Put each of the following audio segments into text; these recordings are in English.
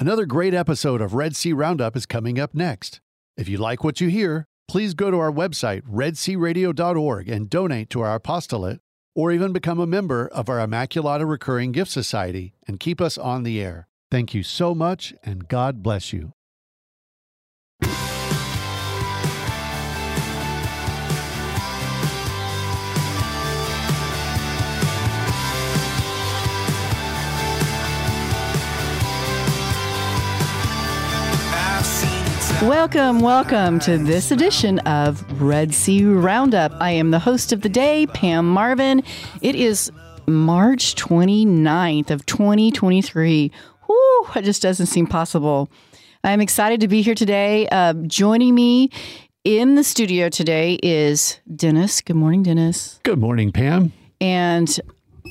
Another great episode of Red Sea Roundup is coming up next. If you like what you hear, please go to our website, redcradio.org, and donate to our apostolate, or even become a member of our Immaculata Recurring Gift Society and keep us on the air. Thank you so much, and God bless you. Welcome to this edition of Red Sea Roundup. I am the host of the day, Pam Marvin. It is March 29th of 2023. Woo, it just doesn't seem possible. I'm excited to be here today. Joining me in the studio today is Dennis. Good morning, Dennis. Good morning, Pam. And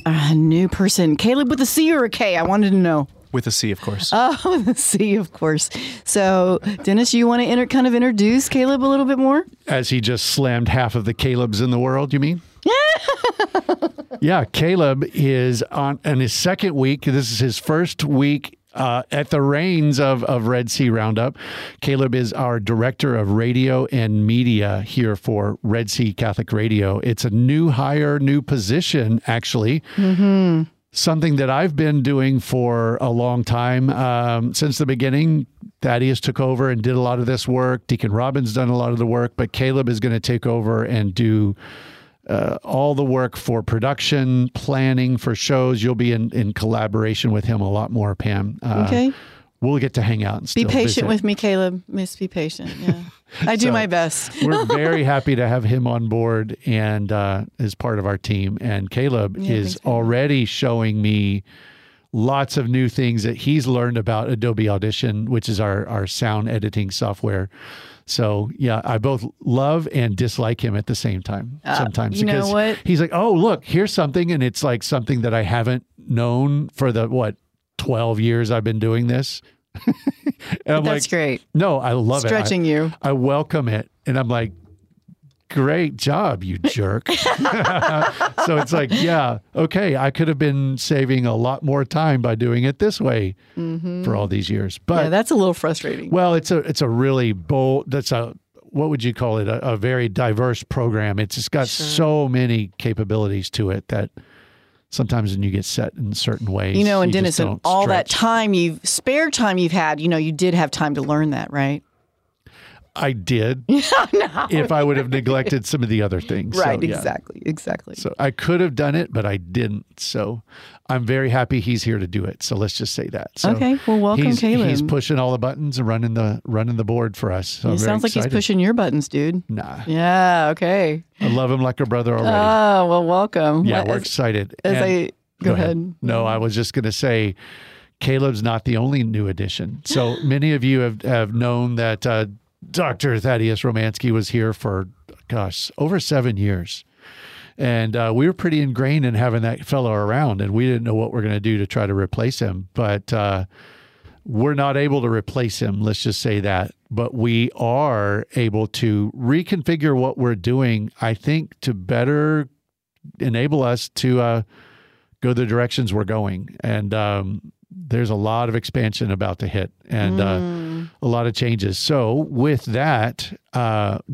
a new person, Caleb with a C or a K? I wanted to know. With a C, of course. Oh, with a C, of course. So, Dennis, you want to introduce Caleb a little bit more? As he just slammed half of the Calebs in the world, you mean? Yeah. Yeah, Caleb is on his second week. This is his first week at the reins of Red Sea Roundup. Caleb is our director of radio and media here for Red Sea Catholic Radio. It's a new hire, new position, actually. Mm-hmm. Something that I've been doing for a long time. Since the beginning, Thaddeus took over and did a lot of this work. Deacon Robin's done a lot of the work, but Caleb is going to take over and do all the work for production, planning for shows. You'll be in collaboration with him a lot more, Pam. Okay. We'll get to hang out and still be patient with me, Caleb. Just be patient. Yeah, I do my best. We're very happy to have him on board and as part of our team. And Caleb is already showing me lots of new things that he's learned about Adobe Audition, which is our sound editing software. So, yeah, I both love and dislike him at the same time sometimes. You know what? He's like, oh, look, here's something. And it's like something that I haven't known for 12 years I've been doing this. And I'm that's like, great. No, I love stretching it. Stretching you. I welcome it. And I'm like, great job, you jerk. So it's like, yeah, okay. I could have been saving a lot more time by doing it this way for all these years. But yeah, that's a little frustrating. Well, it's a really bold, what would you call it? A very diverse program. It's just got so many capabilities to it that sometimes when you get set in certain ways, and Dennis, and all stretch. That time spare time you've had, you did have time to learn that, right? I did. No. If I would have neglected some of the other things. Right, so, yeah. Exactly. So I could have done it, but I didn't. So I'm very happy he's here to do it. So let's just say that. So okay. Well, welcome, Caleb. He's pushing all the buttons and running the board for us. So it sounds like he's pushing your buttons, dude. Nah. Yeah. Okay. I love him like a brother already. Oh, well, welcome. Yeah, we're excited. Go ahead. No, I was just going to say, Caleb's not the only new addition. So many of you have known that Dr. Thaddeus Romanski was here for, over 7 years. And we were pretty ingrained in having that fellow around, and we didn't know what we're going to do to try to replace him. But we're not able to replace him, let's just say that. But we are able to reconfigure what we're doing, I think, to better enable us to go the directions we're going. And there's a lot of expansion about to hit and a lot of changes. So with that,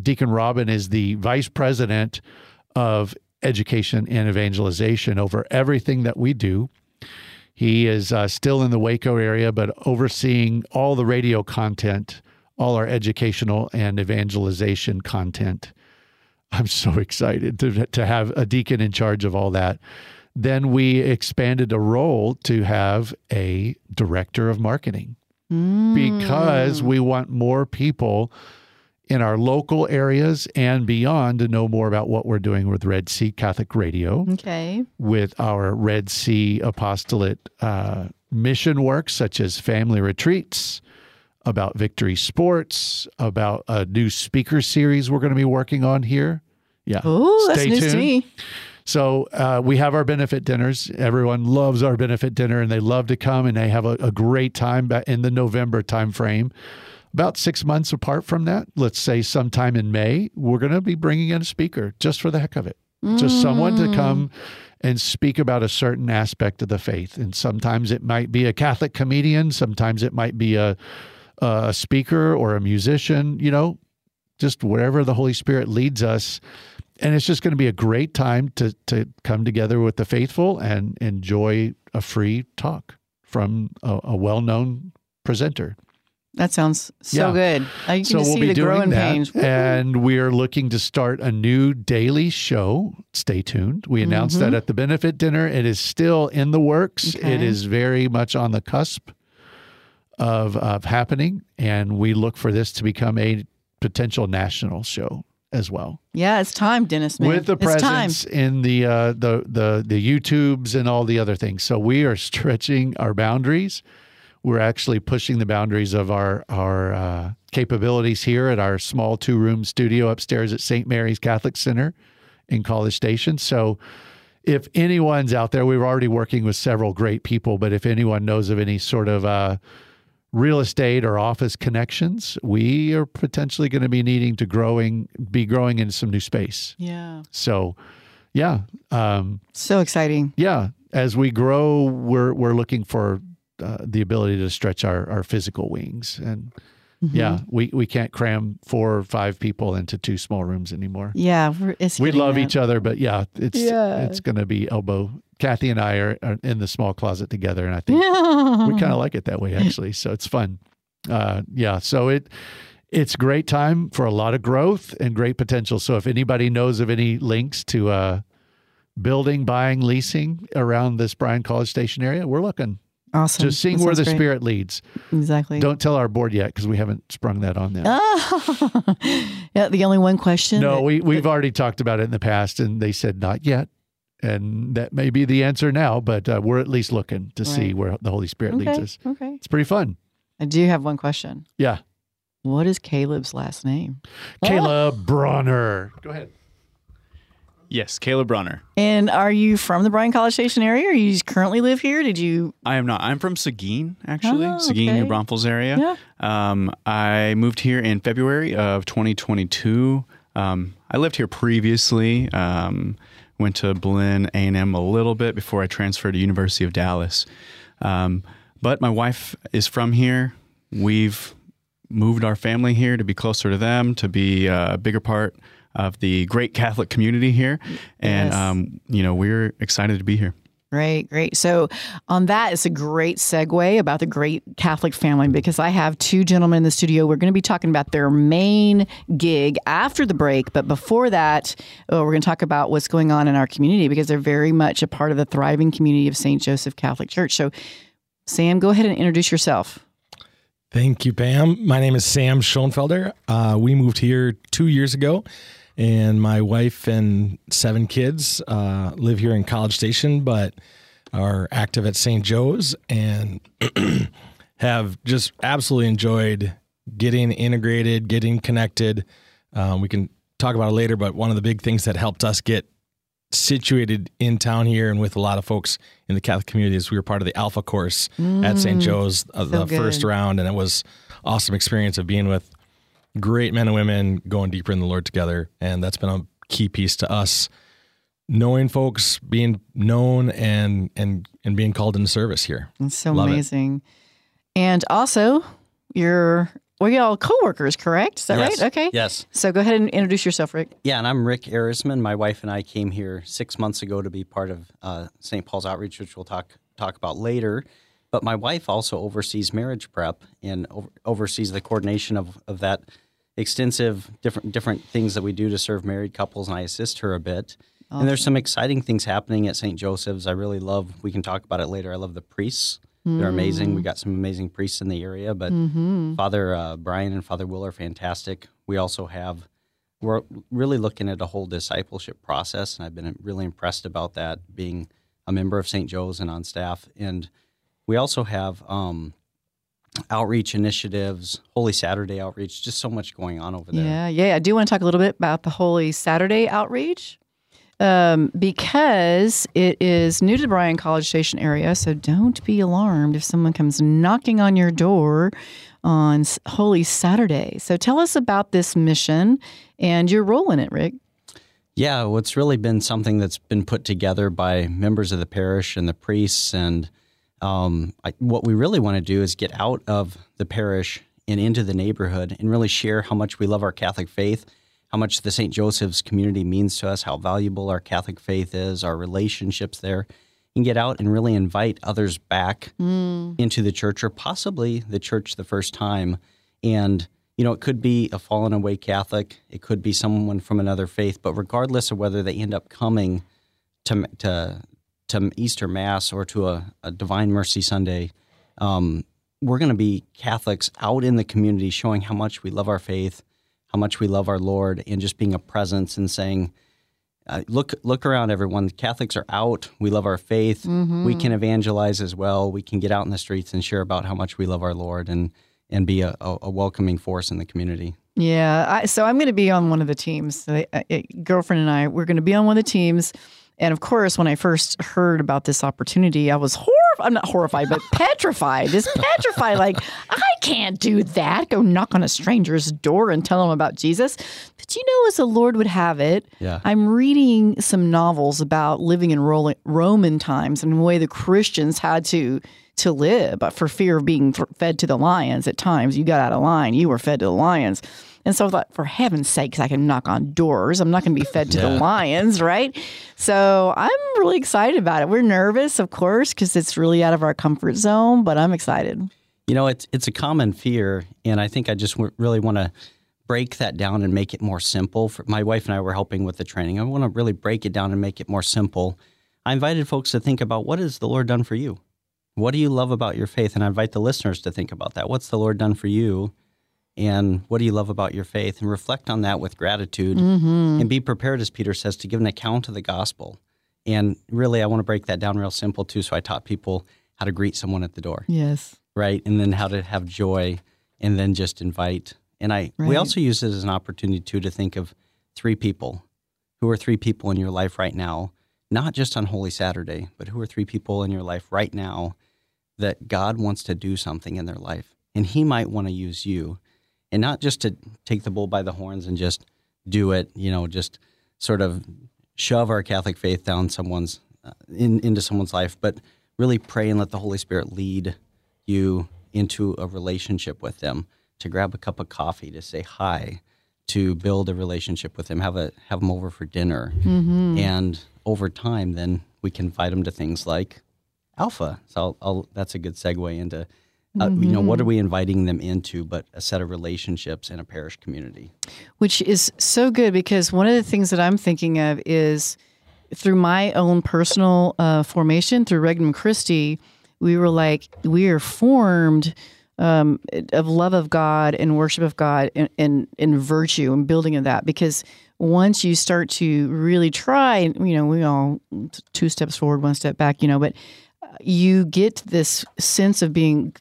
Deacon Robin is the vice president of education and evangelization over everything that we do. He is still in the Waco area, but overseeing all the radio content, all our educational and evangelization content. I'm so excited to have a deacon in charge of all that. Then we expanded a role to have a director of marketing because we want more people in our local areas and beyond to know more about what we're doing with Red Sea Catholic Radio, with our Red Sea Apostolate mission work, such as family retreats, about Victory Sports, about a new speaker series we're going to be working on here. Yeah. Oh, that's news to me. So we have our benefit dinners. Everyone loves our benefit dinner, and they love to come, and they have a great time in the November time frame. About 6 months apart from that, let's say sometime in May, we're going to be bringing in a speaker just for the heck of it. Just someone to come and speak about a certain aspect of the faith. And sometimes it might be a Catholic comedian. Sometimes it might be a speaker or a musician, you know, just wherever the Holy Spirit leads us. And it's just going to be a great time to come together with the faithful and enjoy a free talk from a well-known presenter. That sounds so good. I can just see the growing pains. And we are looking to start a new daily show. Stay tuned. We announced that at the benefit dinner. It is still in the works. Okay. It is very much on the cusp of happening. And we look for this to become a potential national show as well. Yeah, it's time, Dennis, man. With the presence in the YouTubes and all the other things. So we are stretching our boundaries. We're actually pushing the boundaries of our capabilities here at our small two-room studio upstairs at St. Mary's Catholic Center in College Station. So if anyone's out there, we were already working with several great people, but if anyone knows of any sort of real estate or office connections, we are potentially going to be needing to be growing into some new space. Yeah. So, yeah. So exciting. Yeah. As we grow, we're looking for the ability to stretch our physical wings. And we can't cram 4 or 5 people into 2 small rooms anymore. Yeah. We love each other, but it's going to be elbow. Kathy and I are in the small closet together, and I think we kind of like it that way, actually. So it's fun. So it's great time for a lot of growth and great potential. So if anybody knows of any links to building, buying, leasing around this Bryan College Station area, we're looking. Awesome. Just seeing where the Spirit leads. Exactly. Don't tell our board yet because we haven't sprung that on them. Oh. Yeah, the only one question. No, we've already talked about it in the past, and they said not yet. And that may be the answer now, but we're at least looking to see where the Holy Spirit leads us. Okay. It's pretty fun. I do have one question. Yeah. What is Caleb's last name? Caleb Bronner. Go ahead. Yes, Caleb Bronner. And are you from the Bryan College Station area? Or you currently live here? I am not. I'm from Seguin, actually. Seguin, New Braunfels area. Yeah. I moved here in February of 2022. I lived here previously. Went to Blinn A&M a little bit before I transferred to University of Dallas. But my wife is from here. We've moved our family here to be closer to them, to be a bigger part of the great Catholic community here. And, we're excited to be here. Great. So on that, it's a great segue about the great Catholic family, because I have 2 gentlemen in the studio. We're going to be talking about their main gig after the break. But before that, we're going to talk about what's going on in our community, because they're very much a part of the thriving community of St. Joseph Catholic Church. So, Sam, go ahead and introduce yourself. Thank you, Pam. My name is Sam Schoenfelder. We moved here 2 years ago. And my wife and 7 kids live here in College Station, but are active at St. Joe's and have just absolutely enjoyed getting integrated, getting connected. We can talk about it later, but one of the big things that helped us get situated in town here and with a lot of folks in the Catholic community is we were part of the Alpha Course at St. Joe's, first round, and it was awesome experience of being with great men and women going deeper in the Lord together. And that's been a key piece to us, knowing folks, being known and being called into service here. It's so love amazing. It. And also, we're all co-workers, correct? Is that right? Okay. Yes. So go ahead and introduce yourself, Rick. Yeah, and I'm Rick Erisman. My wife and I came here 6 months ago to be part of St. Paul's Outreach, which we'll talk about later. But my wife also oversees marriage prep and oversees the coordination of that extensive different things that we do to serve married couples, and I assist her a bit. Awesome. And there's some exciting things happening at St. Joseph's. I really love, we can talk about it later, I love the priests. They're amazing. We got some amazing priests in the area, but Father Bryan and Father Will are fantastic. We're really looking at a whole discipleship process, and I've been really impressed about that, being a member of St. Joe's and on staff. And we also have outreach initiatives, Holy Saturday outreach, just so much going on over there. Yeah. I do want to talk a little bit about the Holy Saturday outreach because it is new to the Bryan College Station area, so don't be alarmed if someone comes knocking on your door on Holy Saturday. So tell us about this mission and your role in it, Rick. Yeah, well, it's really been something that's been put together by members of the parish and the priests. And what we really want to do is get out of the parish and into the neighborhood and really share how much we love our Catholic faith, how much the St. Joseph's community means to us, how valuable our Catholic faith is, our relationships there, and get out and really invite others back into the church, or possibly the church the first time. And, you know, it could be a fallen away Catholic. It could be someone from another faith. But regardless of whether they end up coming to Easter Mass or to a Divine Mercy Sunday, we're going to be Catholics out in the community showing how much we love our faith, how much we love our Lord, and just being a presence and saying, look around, everyone. The Catholics are out. We love our faith. Mm-hmm. We can evangelize as well. We can get out in the streets and share about how much we love our Lord and be a welcoming force in the community. Yeah. So I'm going to be on one of the teams. Girlfriend and I, we're going to be on one of the teams. And of course, when I first heard about this opportunity, I was I'm not horrified, but petrified. Just petrified, like, I can't do that. Go knock on a stranger's door and tell them about Jesus. But you know, as the Lord would have it, yeah. I'm reading some novels about living in Roman times and the way the Christians had to live for fear of being fed to the lions. At times, you got out of line, you were fed to the lions. And so I thought, for heaven's sakes, I can knock on doors. I'm not going to be fed to the lions, right? So I'm really excited about it. We're nervous, of course, because it's really out of our comfort zone, but I'm excited. You know, it's a common fear, and I think I just really want to break that down and make it more simple. My wife and I were helping with the training. I want to really break it down and make it more simple. I invited folks to think about, what has the Lord done for you? What do you love about your faith? And I invite the listeners to think about that. What's the Lord done for you? And what do you love about your faith? And reflect on that with gratitude and be prepared, as Peter says, to give an account of the gospel. And really, I want to break that down real simple, too. So I taught people how to greet someone at the door. Yes. Right? And then how to have joy and then just invite. And we also use it as an opportunity, too, to think of three people. Who are three people in your life right now? Not just on Holy Saturday, but who are three people in your life right now that God wants to do something in their life? And he might want to use you. And not just to take the bull by the horns and just do it, you know, just sort of shove our Catholic faith down someone's into someone's life, but really pray and let the Holy Spirit lead you into a relationship with them, to grab a cup of coffee, to say hi, to build a relationship with them, have them over for dinner. Mm-hmm. And over time, then we can invite them to things like Alpha. So that's a good segue into you know, what are we inviting them into but a set of relationships in a parish community? Which is so good, because one of the things that I'm thinking of is through my own personal formation, through Regnum Christi, we were like, we are formed of love of God and worship of God and virtue and building of that. Because once you start to really try, you know, we all two steps forward, one step back, you know, but you get this sense of being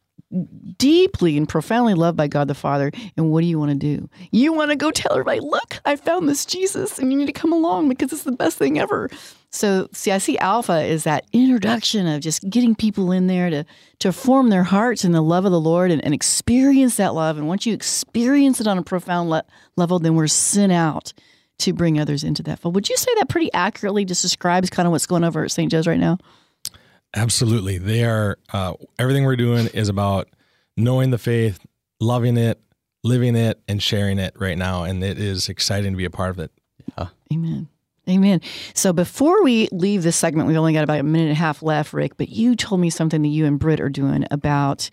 deeply and profoundly loved by God the Father. And what do you want to do? You want to go tell everybody, look, I found this Jesus and you need to come along because it's the best thing ever. So I see Alpha is that introduction of just getting people in there to form their hearts in the love of the Lord and experience that love. And once you experience it on a profound level, then we're sent out to bring others into that fold. Would you say that pretty accurately just describes kind of what's going on over at St. Joe's right now? Absolutely. They are, everything we're doing is about knowing the faith, loving it, living it, and sharing it right now. And it is exciting to be a part of it. Yeah. Amen. Amen. So before we leave this segment, we've only got about a minute and a half left, Rick, but you told me something that you and Britt are doing about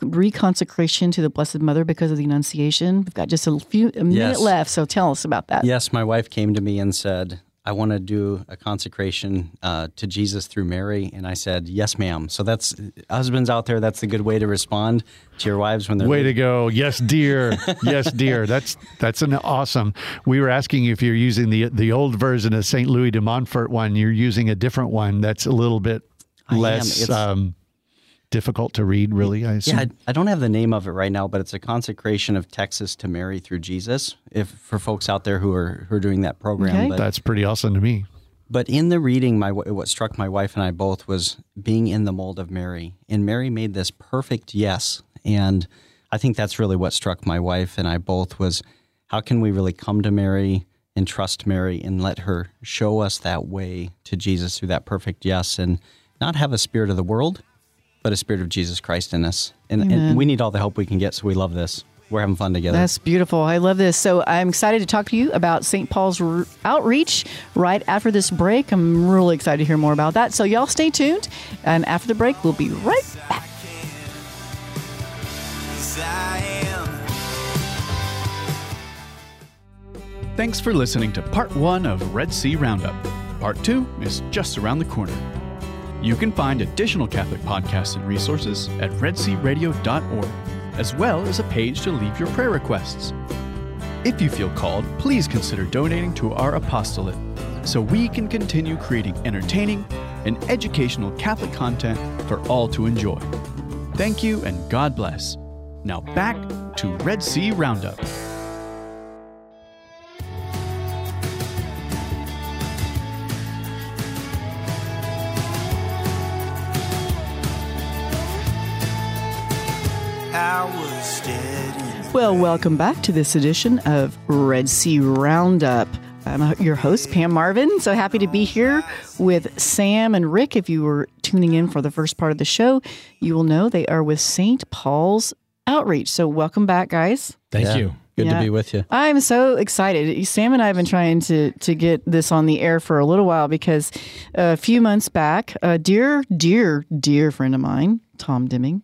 reconsecration to the Blessed Mother because of the Annunciation. We've got just a minute left, so tell us about that. Yes, my wife came to me and said, I want to do a consecration to Jesus through Mary. And I said, yes, ma'am. So that's, husbands out there, that's a good way to respond to your wives when they're... Way to go. Yes, dear. Yes, dear. That's an awesome... We were asking if you're using the old version of St. Louis de Montfort one. You're using a different one that's a little bit less difficult to read, really, I assume. Yeah, I don't have the name of it right now, but it's a consecration of Texas to Mary through Jesus, if for folks out there who are doing that program. Okay. But that's pretty awesome to me. But in the reading, what struck my wife and I both was being in the mold of Mary. And Mary made this perfect yes. And I think that's really what struck my wife and I both was, how can we really come to Mary and trust Mary and let her show us that way to Jesus through that perfect yes, and not have a spirit of the world, but a spirit of Jesus Christ in us. And we need all the help we can get, so we love this. We're having fun together. That's beautiful. I love this. So I'm excited to talk to you about St. Paul's Outreach right after this break. I'm really excited to hear more about that. So y'all stay tuned. And after the break, we'll be right back. Thanks for listening to Part 1 of Red Sea Roundup. Part 2 is just around the corner. You can find additional Catholic podcasts and resources at redcradio.org, as well as a page to leave your prayer requests. If you feel called, please consider donating to our apostolate so we can continue creating entertaining and educational Catholic content for all to enjoy. Thank you and God bless. Now back to Red Sea Roundup. Well, welcome back to this edition of Red Sea Roundup. I'm your host, Pam Marvin. So happy to be here with Sam and Rick. If you were tuning in for the first part of the show, you will know they are with St. Paul's Outreach. So welcome back, guys. Thank you. Good to be with you. I'm so excited. Sam and I have been trying to get this on the air for a little while because a few months back, a dear friend of mine, Tom Deming,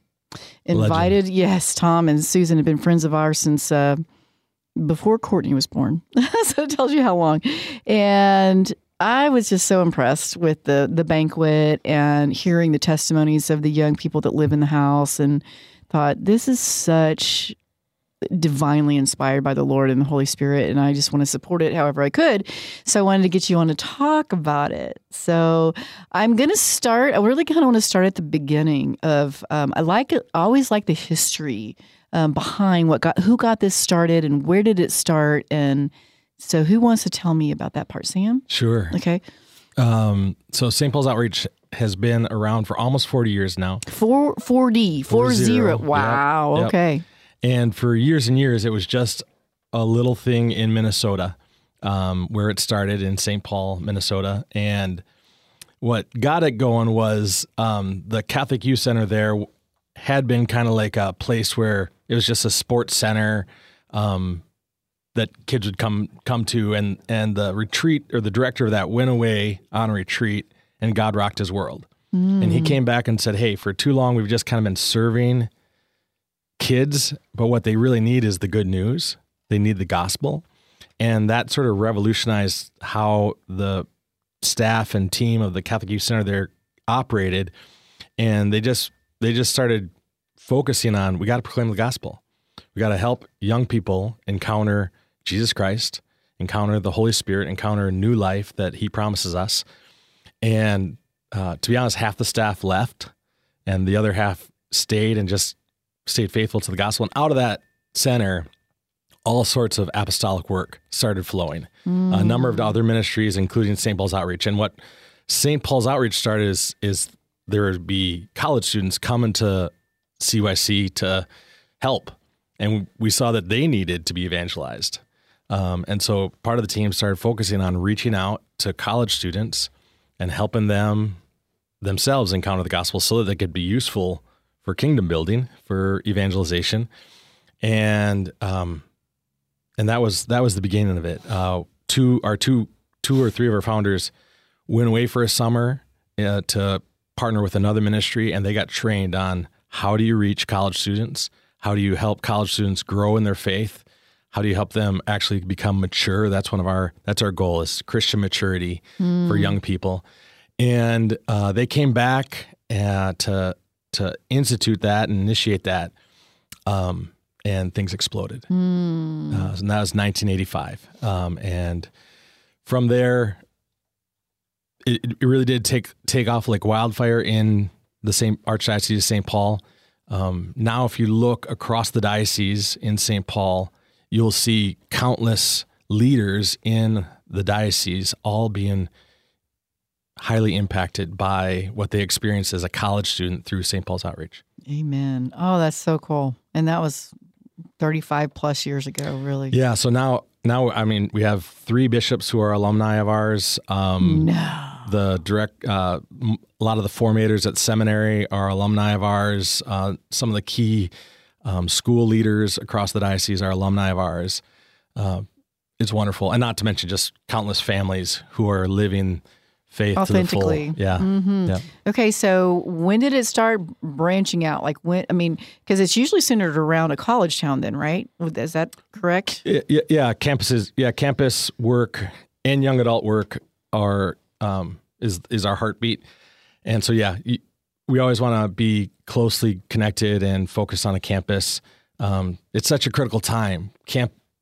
invited. Legend. Yes, Tom and Susan have been friends of ours since before Courtney was born. So it tells you how long. And I was just so impressed with the banquet and hearing the testimonies of the young people that live in the house, and thought, this is such divinely inspired by the Lord and the Holy Spirit, and I just want to support it however I could. So I wanted to get you on to talk about it. So I'm going to start, I really kind of want to start at the beginning of, I always like the history behind who got this started and where did it start. And so who wants to tell me about that part, Sam? Sure. Okay. So St. Paul's Outreach has been around for almost 40 years now. 40. Wow. Yep. Okay. And for years and years, it was just a little thing in Minnesota, where it started in St. Paul, Minnesota. And what got it going was the Catholic Youth Center there had been kind of like a place where it was just a sports center that kids would come to. And the retreat, or the director of that, went away on a retreat, and God rocked his world. Mm. And he came back and said, hey, for too long, we've just kind of been serving kids, but what they really need is the good news. They need the gospel. And that sort of revolutionized how the staff and team of the Catholic Youth Center there operated. And they just started focusing on, we got to proclaim the gospel. We got to help young people encounter Jesus Christ, encounter the Holy Spirit, encounter a new life that he promises us. And to be honest, half the staff left and the other half stayed and just stayed faithful to the gospel. And out of that center, all sorts of apostolic work started flowing. Mm. A number of other ministries, including St. Paul's Outreach. And what St. Paul's Outreach started is there would be college students coming to CYC to help. And we saw that they needed to be evangelized. And so part of the team started focusing on reaching out to college students and helping them themselves encounter the gospel so that they could be useful for kingdom building, for evangelization. And that was the beginning of it. Two or three of our founders went away for a summer to partner with another ministry, and they got trained on how do you reach college students? How do you help college students grow in their faith? How do you help them actually become mature? That's our goal, is Christian maturity for young people. And they came back to institute that and initiate that, and things exploded. Mm. And that was 1985. And from there, it really did take off like wildfire in the same Archdiocese of St. Paul. Now, if you look across the diocese in St. Paul, you'll see countless leaders in the diocese all being highly impacted by what they experienced as a college student through St. Paul's Outreach. Amen. Oh, that's so cool. And that was 35 plus years ago, really. Yeah. So now now, I mean, we have three bishops who are alumni of ours. The direct, a lot of the formators at seminary are alumni of ours. Some of the key school leaders across the diocese are alumni of ours. It's wonderful. And not to mention just countless families who are living faith authentically. To the full. Yeah. Mm-hmm. Yeah. Okay. So when did it start branching out? Like when, I mean, because it's usually centered around a college town then, right? Is that correct? Yeah. Campuses. Yeah. Campus work and young adult work are, is our heartbeat. And so, yeah, we always want to be closely connected and focused on a campus. It's such a critical time.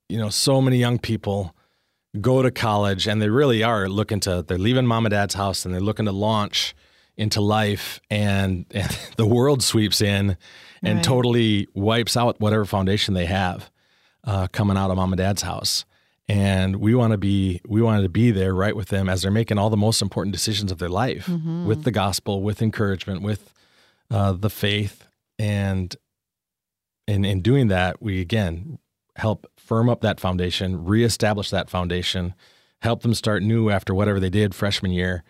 You know, so many young people go to college and they really are looking to, they're leaving mom and dad's house and they're looking to launch into life, and the world sweeps in and totally wipes out whatever foundation they have coming out of mom and dad's house. And we wanted to be there right with them as they're making all the most important decisions of their life with the gospel, with encouragement, with the faith. And in doing that, we again help firm up that foundation, reestablish that foundation, help them start new after whatever they did freshman year,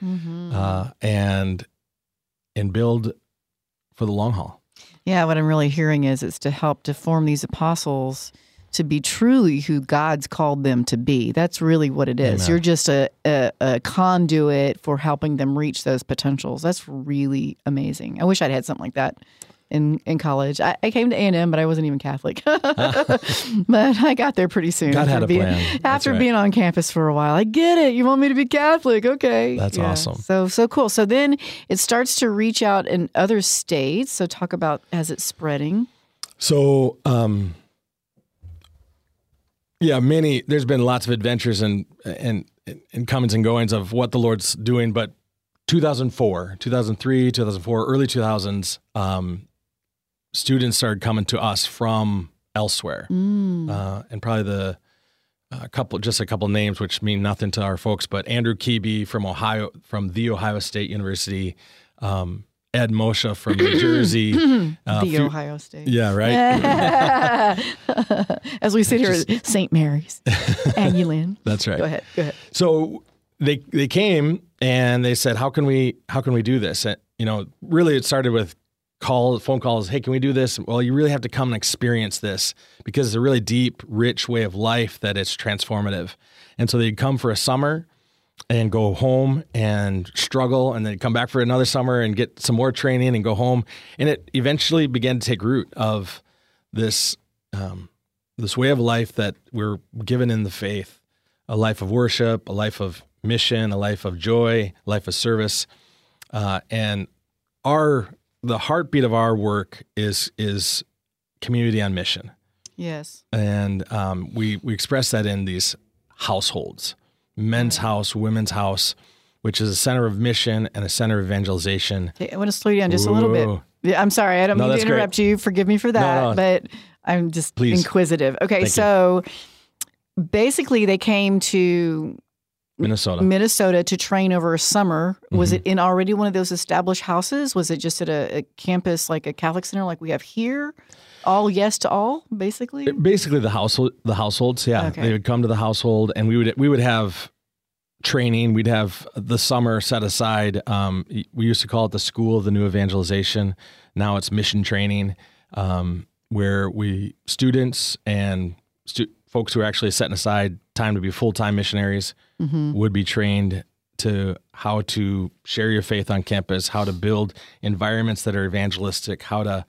and build for the long haul. Yeah, what I'm really hearing is it's to help to form these apostles to be truly who God's called them to be. That's really what it is. Amen. You're just a conduit for helping them reach those potentials. That's really amazing. I wish I'd had something like that. In college, I came to A&M, but I wasn't even Catholic. But I got there pretty soon. God had a plan. After being on campus for a while, I get it. You want me to be Catholic? Okay, that's awesome. So cool. So then it starts to reach out in other states. So talk about as it's spreading. So, there's been lots of adventures and comings and goings of what the Lord's doing, but 2004, 2003, 2004, early 2000s. Students started coming to us from elsewhere, and probably a couple names, which mean nothing to our folks, but Andrew Keeby from The Ohio State University, Ed Moshe from New Jersey, Ohio State, yeah, right. As we sit here, St. Mary's, Aguilin. That's right. Go ahead. So they came and they said, "How can we do this?" And, you know, really, it started with phone calls, hey, can we do this? Well, you really have to come and experience this because it's a really deep, rich way of life that it's transformative. And so they'd come for a summer and go home and struggle, and then come back for another summer and get some more training and go home. And it eventually began to take root of this this way of life that we're given in the faith, a life of worship, a life of mission, a life of joy, a life of service. And the heartbeat of our work is community on mission. Yes. And we express that in these households, men's house, women's house, which is a center of mission and a center of evangelization. Okay, I want to slow you down just a little bit. Yeah, I'm sorry. I don't mean to interrupt you. Forgive me for that, but I'm just inquisitive. Okay, Thank you. Basically they came to Minnesota to train over a summer. Was it in already one of those established houses? Was it just at a campus, like a Catholic center like we have here? All yes to all, basically? Basically the households, yeah. Okay. They would come to the household and we would have training. We'd have the summer set aside. We used to call it the School of the New Evangelization. Now it's mission training, where students and folks who are actually setting aside time to be full-time missionaries would be trained to how to share your faith on campus, how to build environments that are evangelistic, how to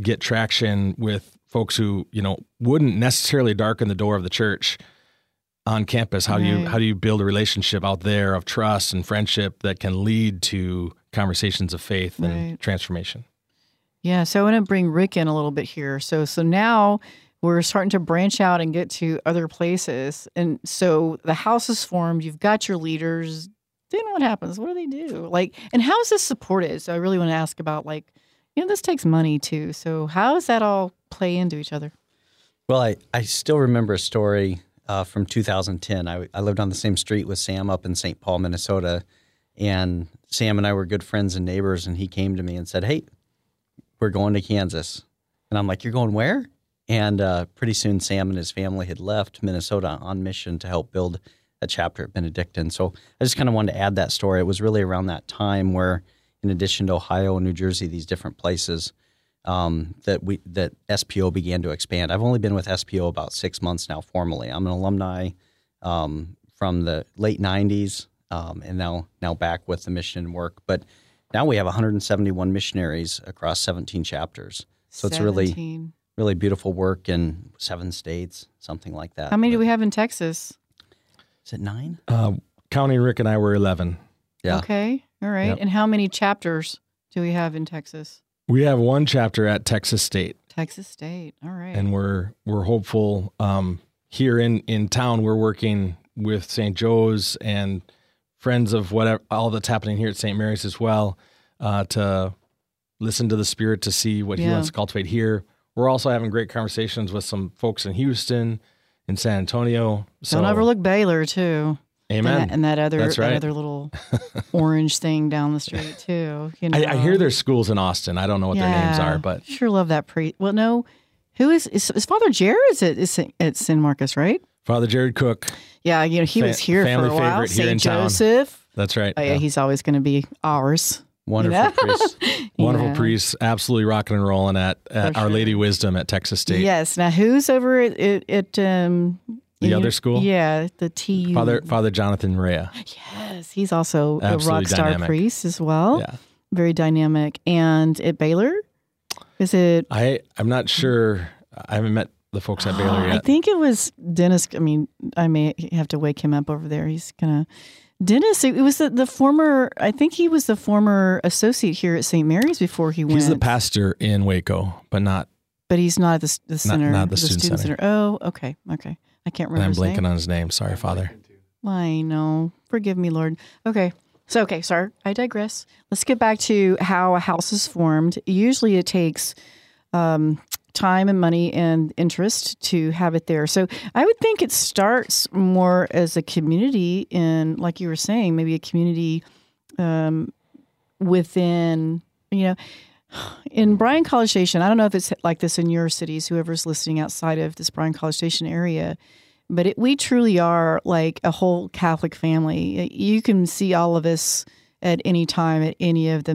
get traction with folks who, you know, wouldn't necessarily darken the door of the church on campus. How do you build a relationship out there of trust and friendship that can lead to conversations of faith and transformation? Yeah, so I want to bring Rick in a little bit here. So now we're starting to branch out and get to other places. And so the house is formed. You've got your leaders. Then what happens? What do they do? And how is this supported? So I really want to ask about, this takes money too. So how does that all play into each other? Well, I still remember a story from 2010. I lived on the same street with Sam up in St. Paul, Minnesota. And Sam and I were good friends and neighbors. And he came to me and said, hey, we're going to Kansas. And I'm like, you're going where? And pretty soon, Sam and his family had left Minnesota on mission to help build a chapter at Benedictine. So I just kind of wanted to add that story. It was really around that time where, in addition to Ohio, New Jersey, these different places, that SPO began to expand. I've only been with SPO about 6 months now formally. I'm an alumni from the late 90s and now back with the mission work. But now we have 171 missionaries across 17 chapters. So it's really beautiful work in 7 states, something like that. How many do we have in Texas? Is it 9? Counting Rick and I were 11. Yeah. Okay. All right. Yep. And how many chapters do we have in Texas? We have 1 chapter at Texas State. Texas State. All right. And we're hopeful here in town. We're working with St. Joe's and friends of whatever all that's happening here at St. Mary's as well to listen to the Spirit to see what He wants to cultivate here. We're also having great conversations with some folks in Houston, in San Antonio. So, don't overlook Baylor too. Amen. And that other little orange thing down the street too. You know? I hear there's schools in Austin. I don't know what their names are, but sure love that priest. Well, no, who is Father Jared? Is it at San Marcos, right? Father Jared Cook. Yeah, you know he was here for a while. St. Joseph. Town. That's right. Oh, yeah, he's always going to be ours. Wonderful priest. Wonderful priest. Absolutely rocking and rolling at Our Lady Wisdom at Texas State. Yes. Now who's over at the other school? Yeah, the TU. Father Jonathan Rea. Yes, he's also absolutely a rock star priest as well. Yeah. Very dynamic. And at Baylor? Is it? I'm not sure. I haven't met the folks at Baylor yet. I think it was Dennis. I mean, I may have to wake him up over there. He's going to... Dennis, it was the former, I think he was the former associate here at St. Mary's before he went. He's the pastor in Waco, but not. But he's not at the center. Not the student center. Oh, okay. Okay. I can't remember his name. And I'm blanking on his name. Sorry, Father. I know. Forgive me, Lord. Okay. So, okay, sorry. I digress. Let's get back to how a house is formed. Usually it takes time and money and interest to have it there. So I would think it starts more as a community in, like you were saying, maybe a community within, you know, in Bryan College Station. I don't know if it's like this in your cities, whoever's listening outside of this Bryan College Station area, but we truly are like a whole Catholic family. You can see all of us at any time at any of the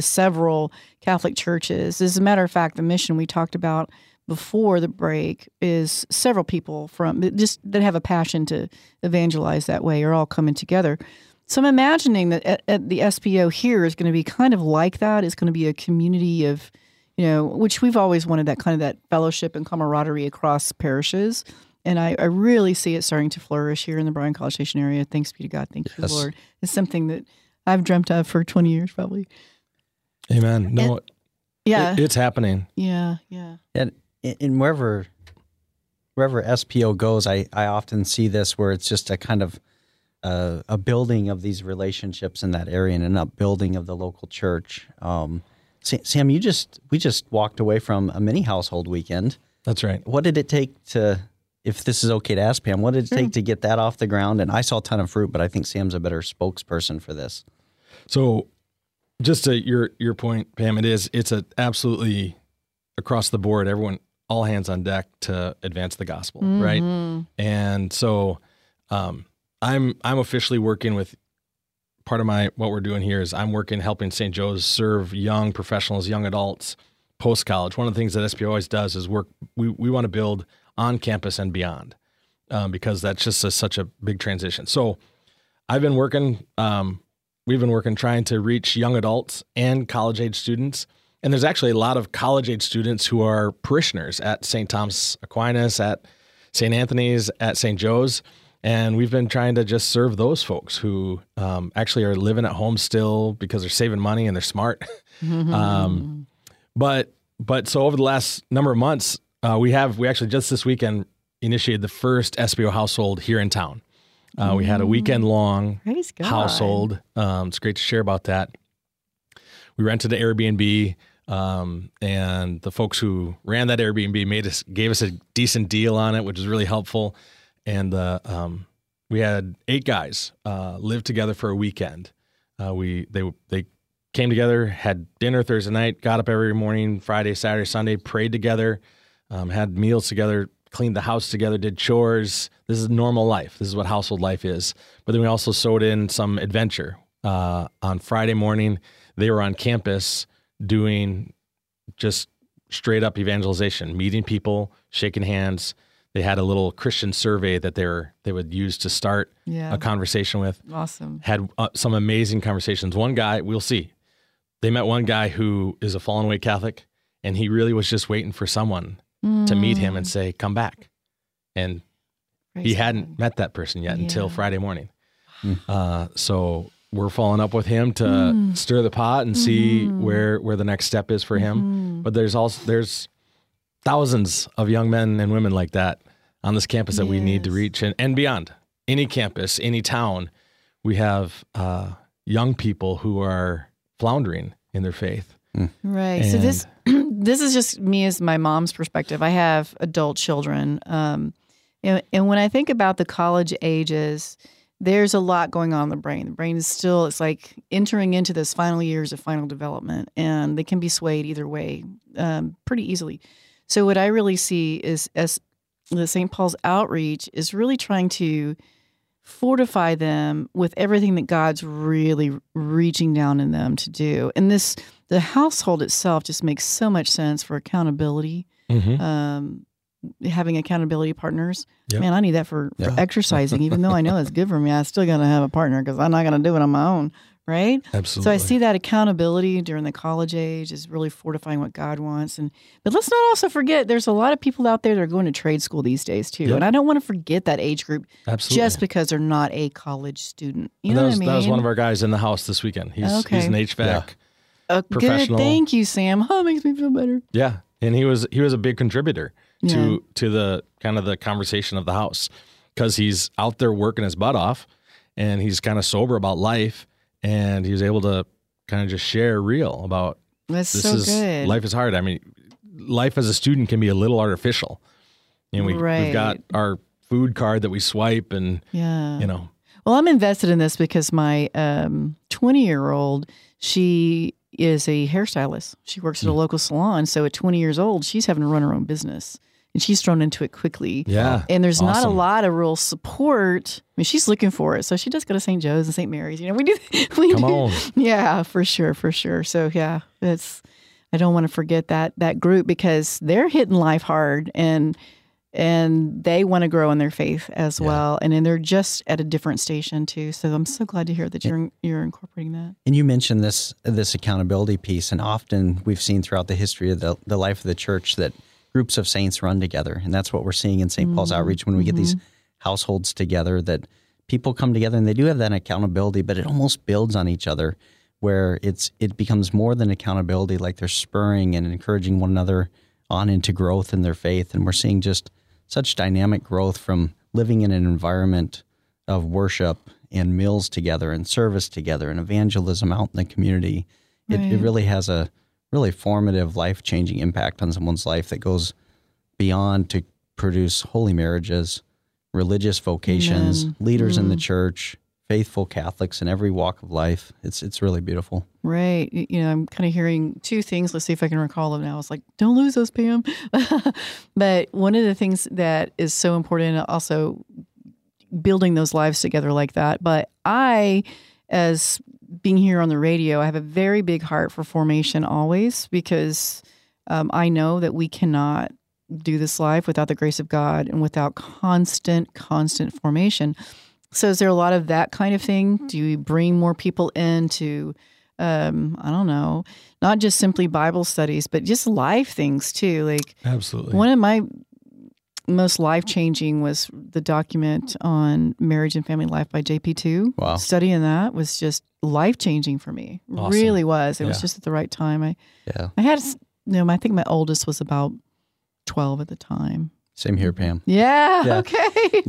several Catholic churches. As a matter of fact, the mission we talked about before the break is several people that have a passion to evangelize that way are all coming together. So I'm imagining that at the SPO here is going to be kind of like that. It's going to be a community of, you know, which we've always wanted that kind of that fellowship and camaraderie across parishes. And I really see it starting to flourish here in the Bryan College Station area. Thanks be to God. Thank you, Lord. It's something that I've dreamt of for 20 years probably. Amen. No, it's happening. Yeah, yeah. And wherever SPO goes, I often see this where it's just a kind of a building of these relationships in that area and an upbuilding of the local church. Sam, we just walked away from a mini household weekend. That's right. What did it take to... If this is okay to ask, Pam, what did it take to get that off the ground? And I saw a ton of fruit, but I think Sam's a better spokesperson for this. So just to your point, Pam, it's absolutely across the board, everyone, all hands on deck to advance the gospel, right? And so I'm officially working with, part of what we're doing here is I'm helping St. Joe's serve young professionals, young adults, post-college. One of the things that SPO always does is we want to build on campus and beyond, because that's just such a big transition. So I've been working, we've been working trying to reach young adults and college-age students. And there's actually a lot of college-age students who are parishioners at St. Thomas Aquinas, at St. Anthony's, at St. Joe's. And we've been trying to just serve those folks who actually are living at home still because they're saving money and they're smart. But so over the last number of months, we actually just this weekend initiated the first SPO household here in town. We had a weekend-long household. It's great to share about that. We rented an Airbnb, and the folks who ran that Airbnb gave us a decent deal on it, which was really helpful. And we had 8 guys live together for a weekend. They came together, had dinner Thursday night, got up every morning, Friday, Saturday, Sunday, prayed together, had meals together, cleaned the house together, did chores. This is normal life. This is what household life is. But then we also sewed in some adventure. On Friday morning, they were on campus doing just straight up evangelization, meeting people, shaking hands. They had a little Christian survey that they would use to start a conversation with. Awesome. Had some amazing conversations. One guy, we'll see. They met one guy who is a fallen away Catholic, and he really was just waiting for someone to meet him and say, come back. And he hadn't met that person yet until Friday morning. So we're following up with him to stir the pot and see where the next step is for him. But there's thousands of young men and women like that on this campus that we need to reach and beyond. Any campus, any town, we have young people who are floundering in their faith. Right. And so this is just me as my mom's perspective. I have adult children. And when I think about the college ages, there's a lot going on in the brain. The brain is still, it's like entering into those final years of final development, and they can be swayed either way pretty easily. So what I really see is as the St. Paul's outreach is really trying to fortify them with everything that God's really reaching down in them to do. And this, the household itself just makes so much sense for accountability, having accountability partners. Yep. Man, I need that for exercising, even though I know it's good for me. I still got to have a partner because I'm not going to do it on my own, right? Absolutely. So I see that accountability during the college age is really fortifying what God wants. But let's not also forget there's a lot of people out there that are going to trade school these days too. Yep. And I don't want to forget that age group just because they're not a college student. You know what I mean? That was one of our guys in the house this weekend. He's an HVAC professional. Good, thank you, Sam. Oh, it makes me feel better. Yeah, and he was a big contributor to the kind of the conversation of the house because he's out there working his butt off and he's kind of sober about life, and he was able to kind of just share real about this is good. Life is hard. I mean, life as a student can be a little artificial, and we've got our food card that we swipe and Well, I'm invested in this because my 20-year-old, she is a hairstylist. She works at a local salon. So at 20 years old, she's having to run her own business, and she's thrown into it quickly. Yeah. And there's not a lot of real support. I mean, she's looking for it. So she does go to St. Joe's and St. Mary's. You know, we do. Yeah, for sure. So yeah, I don't want to forget that group because they're hitting life hard and they want to grow in their faith as well. And then they're just at a different station too. So I'm so glad to hear that you're incorporating that. And you mentioned this accountability piece. And often we've seen throughout the history of the life of the church that groups of saints run together. And that's what we're seeing in St. Paul's Outreach when we get these households together, that people come together and they do have that accountability, but it almost builds on each other where it becomes more than accountability, like they're spurring and encouraging one another on into growth in their faith. And we're seeing just such dynamic growth from living in an environment of worship and meals together and service together and evangelism out in the community. It really has a really formative, life-changing impact on someone's life that goes beyond to produce holy marriages, religious vocations, leaders in the church, faithful Catholics in every walk of life. It's really beautiful. Right. You know, I'm kind of hearing two things. Let's see if I can recall them now. It's like, don't lose those, Pam. But one of the things that is so important, also building those lives together like that. But I, as being here on the radio, I have a very big heart for formation always because I know that we cannot do this life without the grace of God and without constant formation. So is there a lot of that kind of thing? Do you bring more people in to, I don't know, not just simply Bible studies, but just life things too? Like absolutely. One of my most life-changing was the document on marriage and family life by JP2. Wow. Studying that was just life-changing for me. Awesome. Really was. It was just at the right time. I had, I think my oldest was about 12 at the time. Same here, Pam. Yeah. Okay.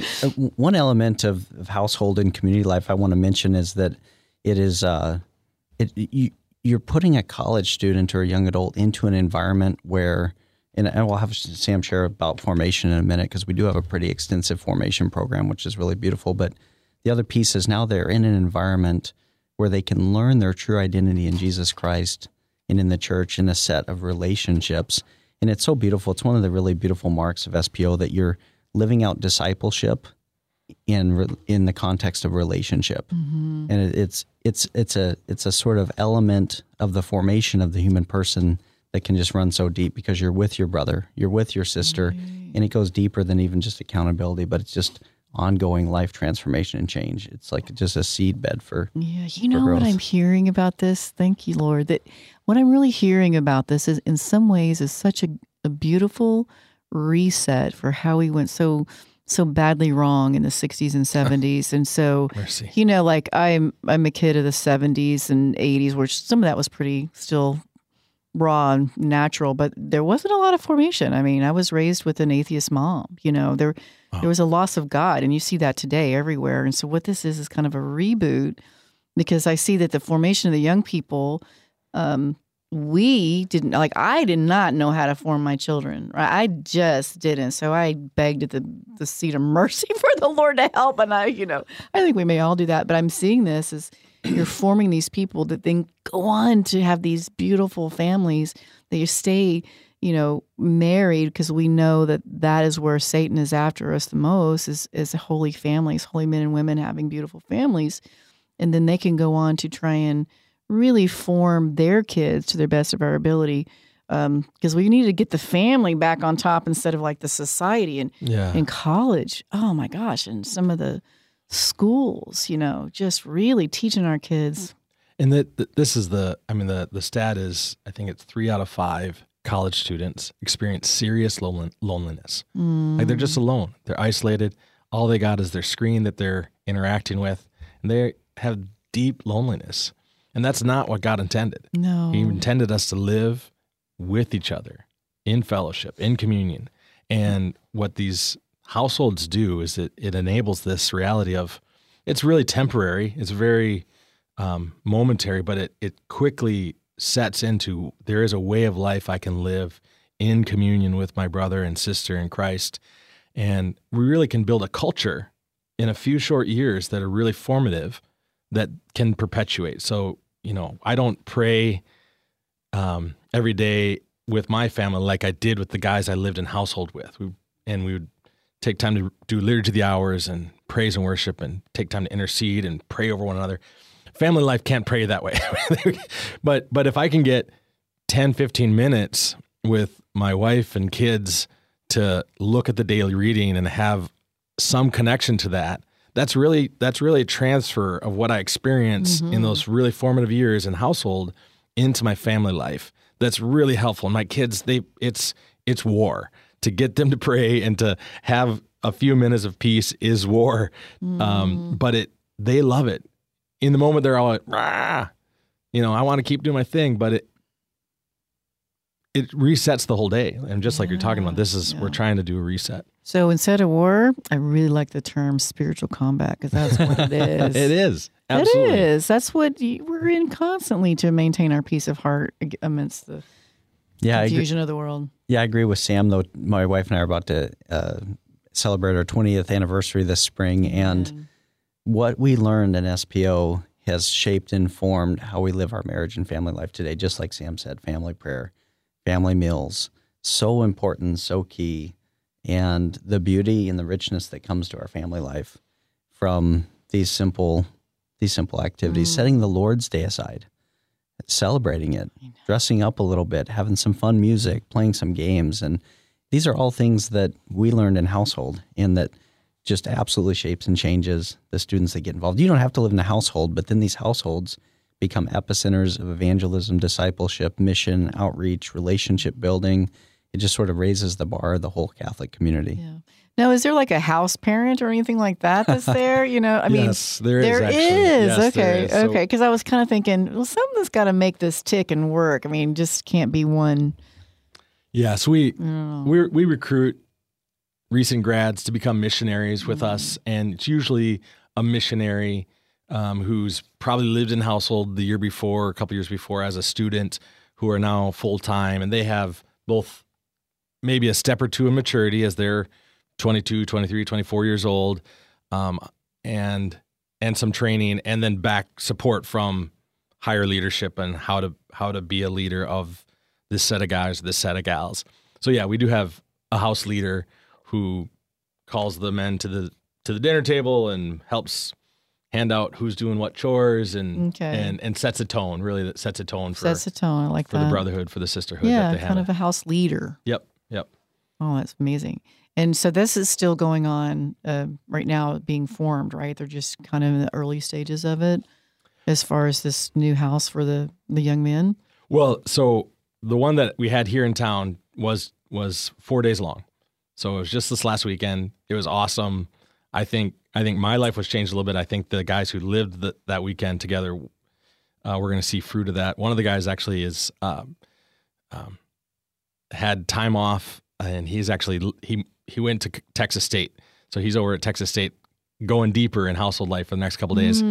One element of household and community life I want to mention is that it is you're putting a college student or a young adult into an environment where, and we'll have Sam share about formation in a minute because we do have a pretty extensive formation program, which is really beautiful. But the other piece is now they're in an environment where they can learn their true identity in Jesus Christ and in the church in a set of relationships. And it's so beautiful. It's one of the really beautiful marks of SPO that you're living out discipleship in the context of relationship. Mm-hmm. And it's a sort of element of the formation of the human person that can just run so deep, because you're with your brother, you're with your sister, mm-hmm. and it goes deeper than even just accountability, but it's just ongoing life transformation and change. It's like just a seedbed for you know what I'm hearing about this? Thank you, Lord. That what I'm really hearing about this is, in some ways, is such a beautiful reset for how we went so badly wrong in the 60s and 70s. And so, mercy. You know, like I'm a kid of the 70s and 80s, where some of that was pretty still raw and natural, but there wasn't a lot of formation. I mean, I was raised with an atheist mom, you know, there was a loss of God, and you see that today everywhere. And so what this is kind of a reboot, because I see that the formation of the young people, I did not know how to form my children. Right? I just didn't. So I begged at the seat of mercy for the Lord to help. And I think we may all do that, but I'm seeing this as you're forming these people that then go on to have these beautiful families that you stay, married, because we know that is where Satan is after us the most, is holy families, holy men and women having beautiful families. And then they can go on to try and really form their kids to their best of our ability, because we need to get the family back on top instead of like the society in college. Oh my gosh. And some of the schools, just really teaching our kids. And that this is the stat is, I think it's 3 out of 5 college students experience serious loneliness. Mm. Like they're just alone. They're isolated. All they got is their screen that they're interacting with, and they have deep loneliness. And that's not what God intended. No. He intended us to live with each other in fellowship, in communion. And what these households do is it enables this reality of, it's really temporary, it's very momentary, but it quickly sets into, there is a way of life I can live in communion with my brother and sister in Christ. And we really can build a culture in a few short years that are really formative, that can perpetuate. So, I don't pray every day with my family like I did with the guys I lived in household with. We would take time to do liturgy of the hours and praise and worship, and take time to intercede and pray over one another. Family life can't pray that way. But if I can get 10, 15 minutes with my wife and kids to look at the daily reading and have some connection to that, that's really a transfer of what I experience mm-hmm. in those really formative years in household into my family life. That's really helpful. And my kids, it's war. To get them to pray and to have a few minutes of peace is war. Mm-hmm. But they love it. In the moment, they're all like, rah! I want to keep doing my thing, but it resets the whole day. And just like you're talking about, this is we're trying to do a reset. So instead of war, I really like the term spiritual combat, because that's what it is. It is. Absolutely. It is. That's what we're in constantly, to maintain our peace of heart amidst the confusion of the world. Yeah, I agree with Sam, though. My wife and I are about to celebrate our 20th anniversary this spring, and what we learned in SPO has shaped and formed how we live our marriage and family life today, just like Sam said, family prayer, family meals, so important, so key. And the beauty and the richness that comes to our family life from these simple activities, setting the Lord's Day aside, celebrating it, dressing up a little bit, having some fun music, playing some games. And these are all things that we learned in household, and that just absolutely shapes and changes the students that get involved. You don't have to live in a household, but then these households become epicenters of evangelism, discipleship, mission, outreach, relationship building. It just sort of raises the bar of the whole Catholic community. Yeah. Now, is there like a house parent or anything like that that's there? Yes, there is. Yes, okay, there is. Okay. Because I was kind of thinking, well, something's got to make this tick and work. I mean, just can't be one. Yes, we recruit recent grads to become missionaries with us, and it's usually a missionary who's probably lived in household the year before, a couple years before, as a student, who are now full time, and they have both. Maybe a step or two in maturity as they're 22, 23, 24 years old. And and some training, and then back support from higher leadership and how to be a leader of this set of guys, this set of gals. So yeah, we do have a house leader who calls the men to the dinner table and helps hand out who's doing what chores and sets a tone, really. That sets a tone for the brotherhood, for the sisterhood. Yeah, that they kind of a house leader. Yep. Oh, that's amazing. And so this is still going on right now, being formed, right? They're just kind of in the early stages of it as far as this new house for the young men. Well, so the one that we had here in town was 4 days long. So it was just this last weekend. It was awesome. I think my life was changed a little bit. I think the guys who lived that weekend together, we're going to see fruit of that. One of the guys actually is had time off, and he's actually he went to Texas State, so he's over at Texas State, going deeper in household life for the next couple of days.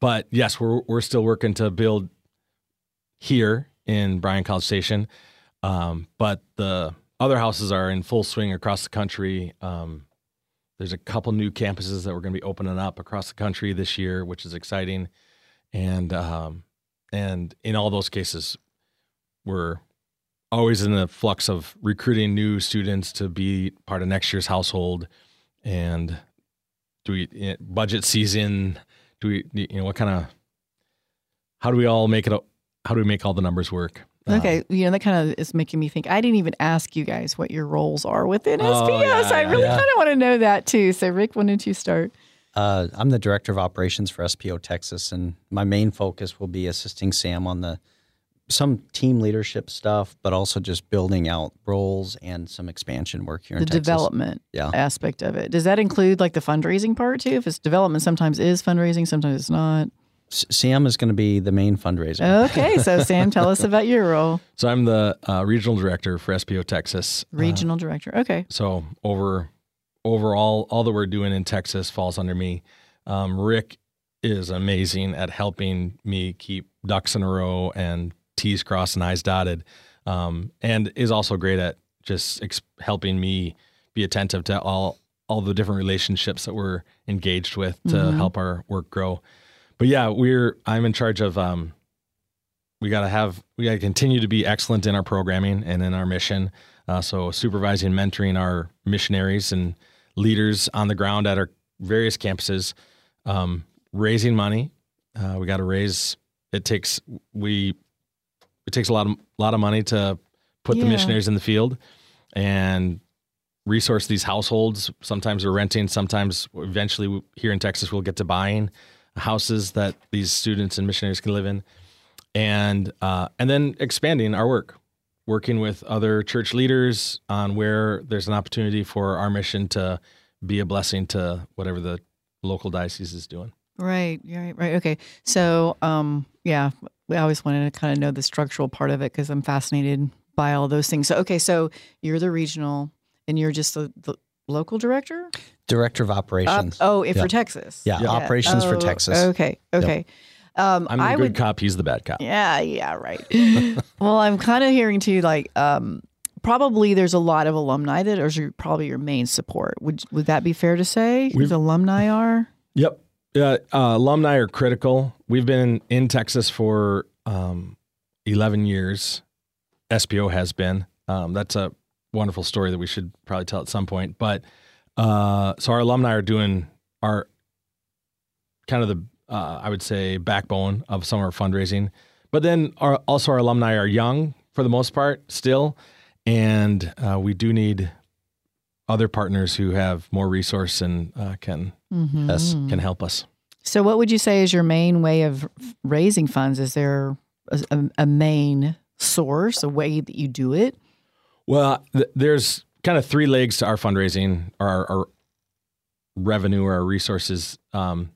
But yes, we're still working to build here in Bryan, College Station, but the other houses are in full swing across the country. There's a couple new campuses that we're going to be opening up across the country this year, which is exciting. And in all those cases, we're always in the flux of recruiting new students to be part of next year's household. And budget season? What kind of? How do we all make it? How do we make all the numbers work? Okay, that kind of is making me think. I didn't even ask you guys what your roles are within SPS. I really kind of want to know that too. So, Rick, why don't you start? I'm the Director of Operations for SPO Texas, and my main focus will be assisting Sam on some team leadership stuff, but also just building out roles and some expansion work here in Texas. The development aspect of it. Does that include like the fundraising part too? If it's development, sometimes it is fundraising, sometimes it's not. Sam is going to be the main fundraiser. Okay, so Sam, tell us about your role. So I'm the regional director for SPO Texas. Regional director, okay. So overall, all that we're doing in Texas falls under me. Rick is amazing at helping me keep ducks in a row and T's crossed and I's dotted, and is also great at just helping me be attentive to all the different relationships that we're engaged with to help our work grow. But yeah, I'm in charge of, we gotta continue to be excellent in our programming and in our mission. So supervising, mentoring our missionaries and leaders on the ground at our various campuses, raising money. We gotta raise, it takes a lot of money to put the missionaries in the field and resource these households. Sometimes we're renting, sometimes eventually here in Texas, we'll get to buying houses that these students and missionaries can live in, and then expanding our work, working with other church leaders on where there's an opportunity for our mission to be a blessing to whatever the local diocese is doing. Right. Okay. So, I always wanted to kind of know the structural part of it because I'm fascinated by all those things. So, okay, so you're the regional, and you're just the local director? Director of Operations. For Texas. Yeah. Operations for Texas. Okay. Yep. I'm the good cop, he's the bad cop. Yeah, right. Well, I'm kind of hearing too, like, probably there's a lot of alumni that are probably your main support. Would that be fair to say? Because alumni are? Yep. Alumni are critical. We've been in Texas for 11 years. SPO has been. That's a wonderful story that we should probably tell at some point. But so our alumni are doing our kind of the, I would say, backbone of some of our fundraising. But then also our alumni are young for the most part still. And we do need other partners who have more resource and can help us. So what would you say is your main way of raising funds? Is there a main source, a way that you do it? Well, there's kind of three legs to our fundraising, or our revenue, or our resources. The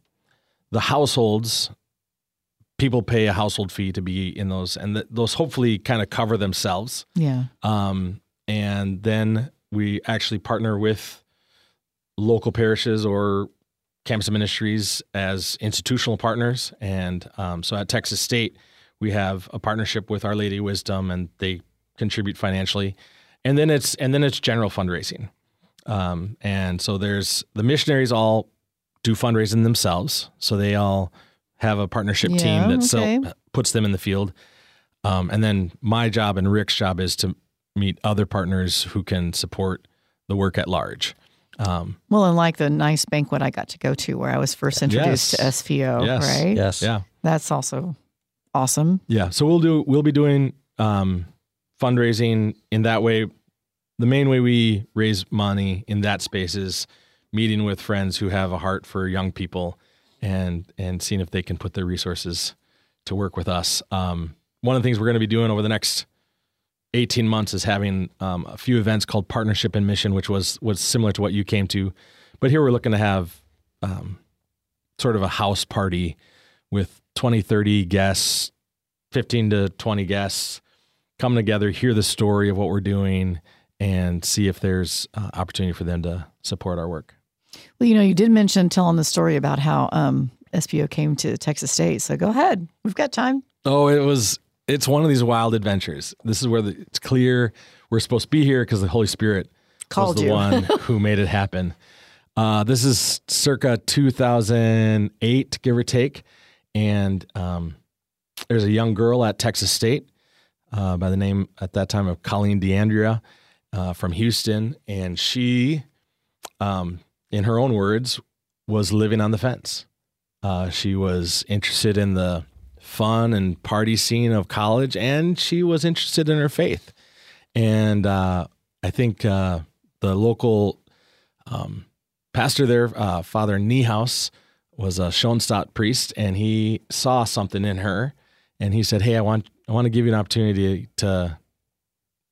households, people pay a household fee to be in those, and those hopefully kind of cover themselves. Yeah. And then we actually partner with local parishes or campus ministries as institutional partners. And so at Texas State, we have a partnership with Our Lady of Wisdom, and they contribute financially. And then it's general fundraising. And so there's the missionaries all do fundraising themselves. So they all have a partnership team that puts them in the field. And then my job and Rick's job is to meet other partners who can support the work at large. Well, and like the nice banquet I got to go to where I was first introduced to SPO, right? Yes. Yeah. That's also awesome. Yeah. So we'll be doing fundraising in that way. The main way we raise money in that space is meeting with friends who have a heart for young people and seeing if they can put their resources to work with us. One of the things we're going to be doing over the next 18 months is having a few events called Partnership and Mission, which was similar to what you came to. But here we're looking to have sort of a house party with 20, 30 guests, 15 to 20 guests come together, hear the story of what we're doing, and see if there's opportunity for them to support our work. Well, you know, you did mention telling the story about how SPO came to Texas State. So go ahead. We've got time. Oh, it's one of these wild adventures. This is where it's clear we're supposed to be here because the Holy Spirit was the one who made it happen. This is circa 2008, give or take. And there's a young girl at Texas State by the name at that time of Colleen DeAndrea from Houston. And she, in her own words, was living on the fence. She was interested in the fun and party scene of college, and she was interested in her faith. And I think the local pastor there, Father Niehaus, was a Schoenstatt priest, and he saw something in her, and he said, "Hey, I want to give you an opportunity to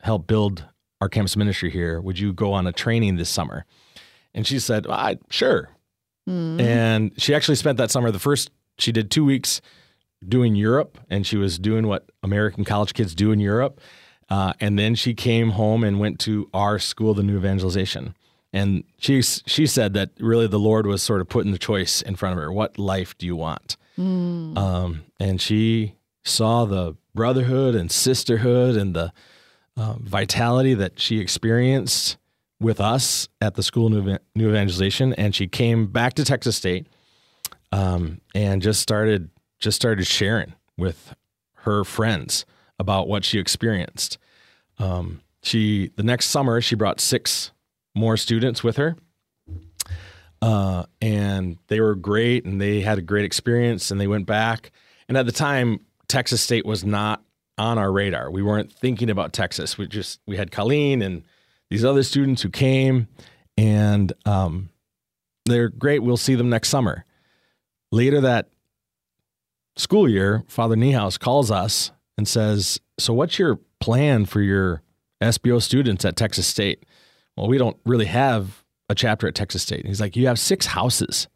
help build our campus ministry here. Would you go on a training this summer?" And she said, "Sure." Mm. And she actually spent that summer. She did 2 weeks doing Europe, and she was doing what American college kids do in Europe. And then she came home and went to our school, the New Evangelization. And she said that really the Lord was sort of putting the choice in front of her. What life do you want? Mm. And she saw the brotherhood and sisterhood and the vitality that she experienced with us at the school, New Evangelization. And she came back to Texas State and just started sharing with her friends about what she experienced. The next summer, she brought 6 more students with her, and they were great, and they had a great experience, and they went back. And at the time, Texas State was not on our radar. We weren't thinking about Texas. We had Colleen and these other students who came, and they're great. We'll see them next summer. Later that school year, Father Niehaus calls us and says, "So what's your plan for your SBO students at Texas State?" "Well, we don't really have a chapter at Texas State." And he's like, "You have 6 houses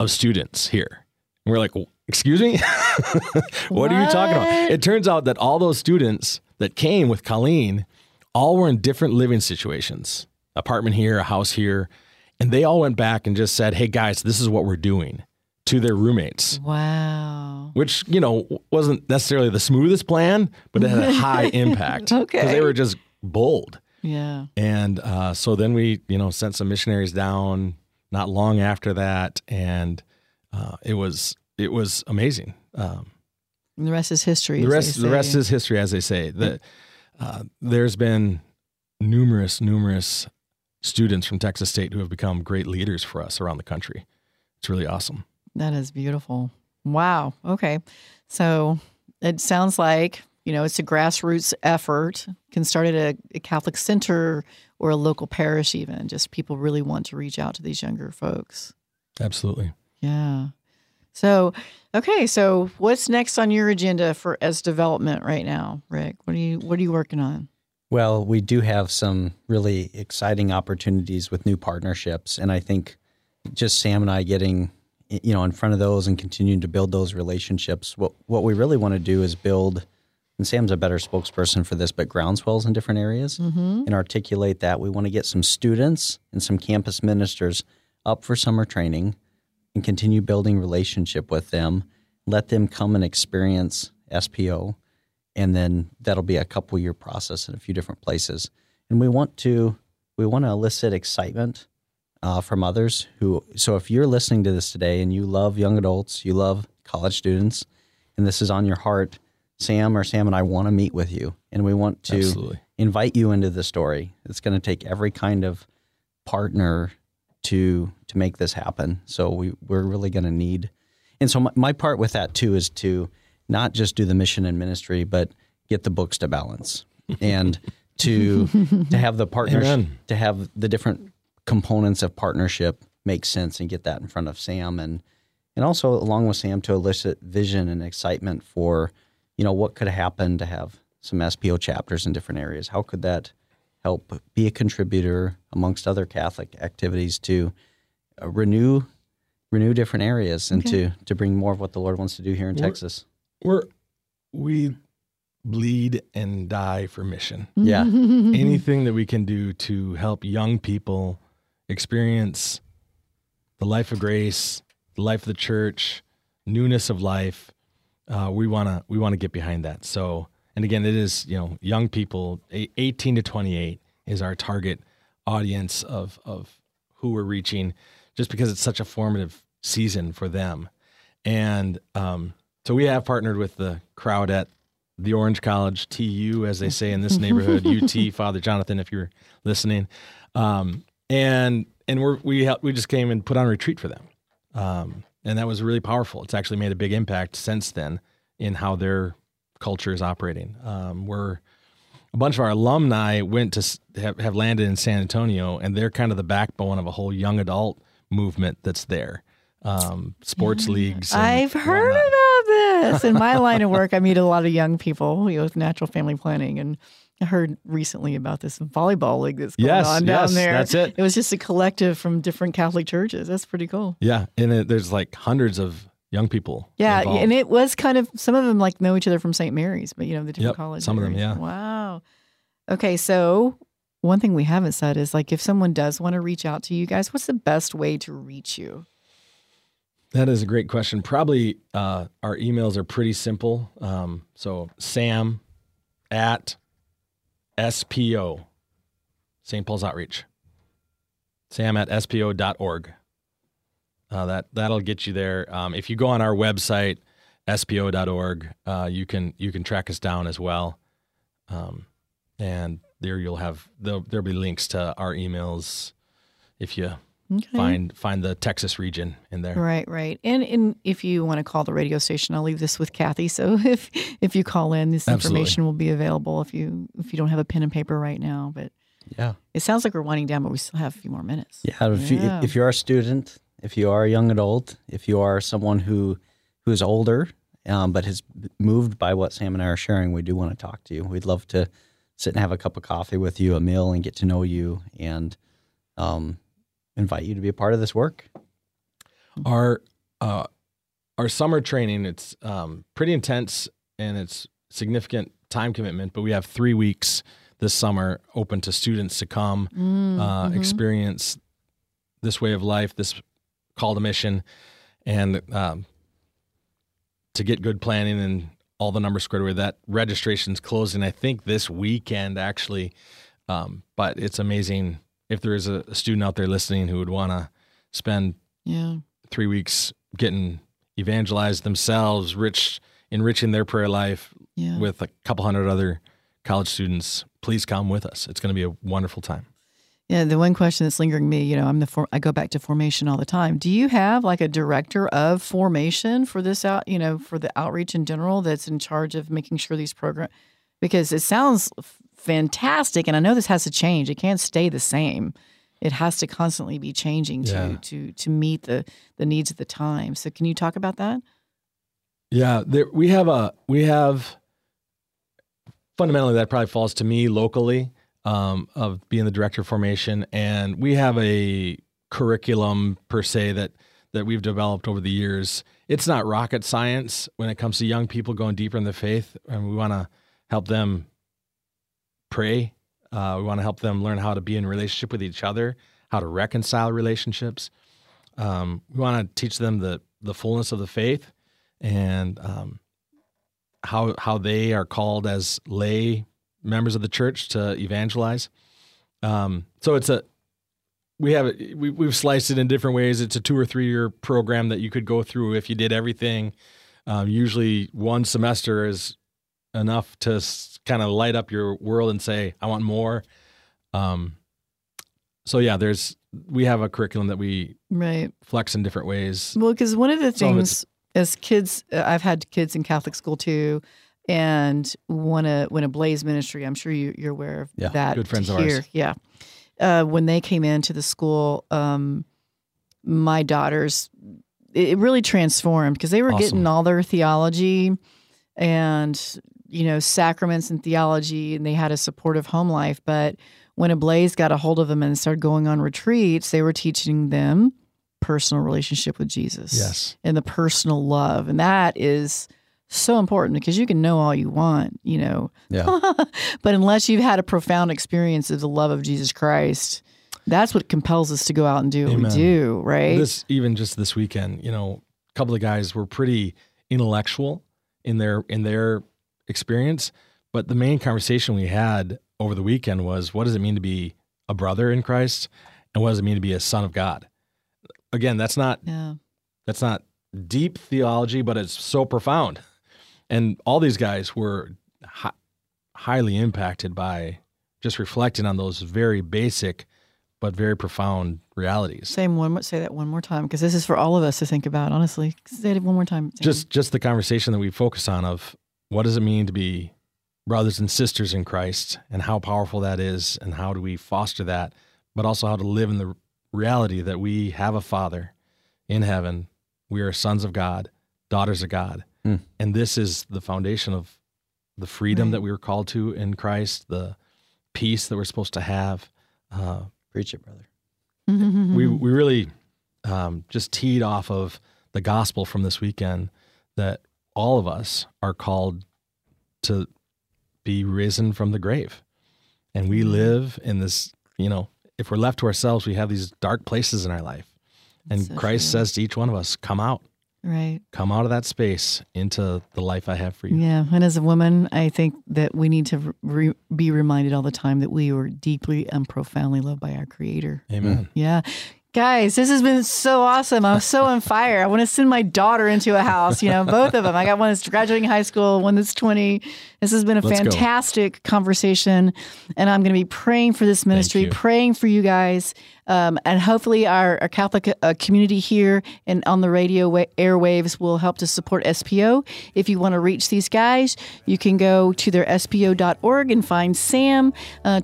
of students here." And we're like, "Excuse me? What are you talking about?" It turns out that all those students that came with Colleen all were in different living situations, apartment here, a house here. And they all went back and just said, "Hey guys, this is what we're doing," to their roommates. Wow. Which, you know, wasn't necessarily the smoothest plan, but it had a high impact. Okay. Because they were just bold. Yeah. And so then we, sent some missionaries down not long after that. And it was amazing. And the rest is history. The rest is history, as they say. There's been numerous students from Texas State who have become great leaders for us around the country. It's really awesome. That is beautiful. Wow. Okay. So it sounds like, it's a grassroots effort. Can start at a Catholic center or a local parish even. Just people really want to reach out to these younger folks. Absolutely. Yeah. So, okay. So what's next on your agenda for as development right now, Rick? What are you working on? Well, we do have some really exciting opportunities with new partnerships. And I think just Sam and I getting in front of those and continuing to build those relationships. What we really want to do is build, and Sam's a better spokesperson for this, but groundswells in different areas and articulate that. We want to get some students and some campus ministers up for summer training and continue building relationship with them, let them come and experience SPO, and then that'll be a couple-year process in a few different places. And we want to elicit excitement from others who, so if you're listening to this today and you love young adults, you love college students, and this is on your heart, Sam and I want to meet with you, and we want to Absolutely. Invite you into the story. It's going to take every kind of partner to make this happen. So we're really going to need, and so my part with that too is to not just do the mission and ministry, but get the books to balance and to have the partnership, Amen. To have the different components of partnership make sense and get that in front of Sam, and also along with Sam to elicit vision and excitement for, you know, what could happen to have some SPO chapters in different areas. How could that help be a contributor amongst other Catholic activities to renew different areas and to bring more of what the Lord wants to do here in Texas? We bleed and die for mission. Yeah. Anything that we can do to help young people experience the life of grace, the life of the church, newness of life. We wanna get behind that. So, and again, it is, you know, young people, 18 to 28 is our target audience of who we're reaching, just because it's such a formative season for them. And so we have partnered with the crowd at the Orange College, TU, as they say in this neighborhood, UT, Father Jonathan, if you're listening. And we just came and put on a retreat for them. And that was really powerful. It's actually made a big impact since then in how their culture is operating. We're a bunch of our alumni went to have landed in San Antonio, and they're kind of the backbone of a whole young adult movement that's there. Sports leagues. I've heard about this. In my line of work, I meet a lot of young people, you know, with natural family planning, and I heard recently about this volleyball league that's going on down there. That's it. It was just a collective from different Catholic churches. That's pretty cool. Yeah, and there's like hundreds of young people. Yeah, involved. And it was kind of, some of them like know each other from St. Mary's, but you know, the different colleges. Some areas. Of them, yeah. Wow. Okay, so one thing we haven't said is like, if someone does want to reach out to you guys, what's the best way to reach you? That is a great question. Probably our emails are pretty simple. So Sam@SPO, St. Paul's Outreach. Sam@SPO.org. That'll get you there. If you go on our website, SPO.org, you can track us down as well. And there you'll have there'll be links to our emails if you. Okay. Find the Texas region in there. Right. And if you want to call the radio station, I'll leave this with Kathy. So if you call in, this Absolutely. Information will be available if you don't have a pen and paper right now. But yeah, it sounds like we're winding down, but we still have a few more minutes. Yeah. If you're a student, if you are a young adult, if you are someone who is older but has moved by what Sam and I are sharing, we do want to talk to you. We'd love to sit and have a cup of coffee with you, a meal, and get to know you, and invite you to be a part of this work. Our summer training, it's pretty intense, and it's significant time commitment, but we have 3 weeks this summer open to students to come experience this way of life, this call to mission, and to get good planning and all the numbers squared away. That registration's closing, I think, this weekend, actually, but it's amazing. If there is a student out there listening who would want to spend 3 weeks getting evangelized themselves, enriching their prayer life with a couple hundred other college students, please come with us. It's going to be a wonderful time. Yeah, the one question that's lingering me, you know, I go back to formation all the time. Do you have like a director of formation for this out, you know, for the outreach in general that's in charge of making sure these programs? Because it sounds fantastic, and I know this has to change. It can't stay the same. It has to constantly be changing to meet the needs of the time. So, can you talk about that? Yeah, we have fundamentally that probably falls to me locally of being the director of formation, and we have a curriculum per se that we've developed over the years. It's not rocket science when it comes to young people going deeper in the faith, and we want to help them pray. We want to help them learn how to be in relationship with each other, how to reconcile relationships. We want to teach them the fullness of the faith and how they are called as lay members of the church to evangelize. So it's we have it. We've sliced it in different ways. It's a 2 or 3 year program that you could go through if you did everything. Usually one semester is enough to kind of light up your world and say, I want more. So yeah, we have a curriculum that we flex in different ways. Well, because one of the things as kids, I've had kids in Catholic school too, and when a Blaze ministry, I'm sure you're aware of that. Good friends of ours. Yeah. When they came into the school, my daughters, it really transformed because they were getting all their theology and, sacraments and theology, and they had a supportive home life. But when a Blaze got a hold of them and started going on retreats, they were teaching them personal relationship with Jesus. Yes. And the personal love. And that is so important because you can know all you want, but unless you've had a profound experience of the love of Jesus Christ, that's what compels us to go out and do what we do, right? Even just this weekend, a couple of guys were pretty intellectual in their experience, but the main conversation we had over the weekend was, what does it mean to be a brother in Christ, and what does it mean to be a son of God? Again, that's not deep theology, but it's so profound. And all these guys were highly impacted by just reflecting on those very basic but very profound realities. Say that one more time, because this is for all of us to think about, honestly. Say it one more time. Just the conversation that we focus on of what does it mean to be brothers and sisters in Christ, and how powerful that is, and how do we foster that, but also how to live in the reality that we have a Father in heaven. We are sons of God, daughters of God. And this is the foundation of the freedom that we were called to in Christ, the peace that we're supposed to have. Preach it, brother. We really just teed off of the gospel from this weekend that all of us are called to be risen from the grave. And we live in this, if we're left to ourselves, we have these dark places in our life. And so Christ says to each one of us, come out. Right. Come out of that space into the life I have for you. Yeah. And as a woman, I think that we need to be reminded all the time that we are deeply and profoundly loved by our Creator. Amen. Yeah. Guys, this has been so awesome. I'm so on fire. I want to send my daughter into a house, both of them. I got one that's graduating high school, one that's 20. This has been a fantastic conversation, and I'm going to be praying for this ministry, praying for you guys, and hopefully our Catholic community here and on the radio airwaves will help to support SPO. If you want to reach these guys, you can go to their SPO.org and find Sam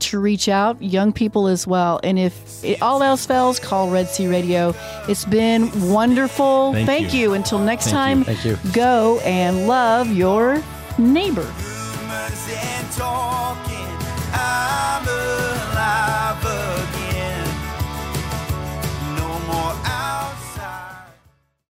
to reach out, young people as well. And if all else fails, call Red Sea Radio. It's been wonderful. Thank you. Until next time, thank you. Go and love your neighbor.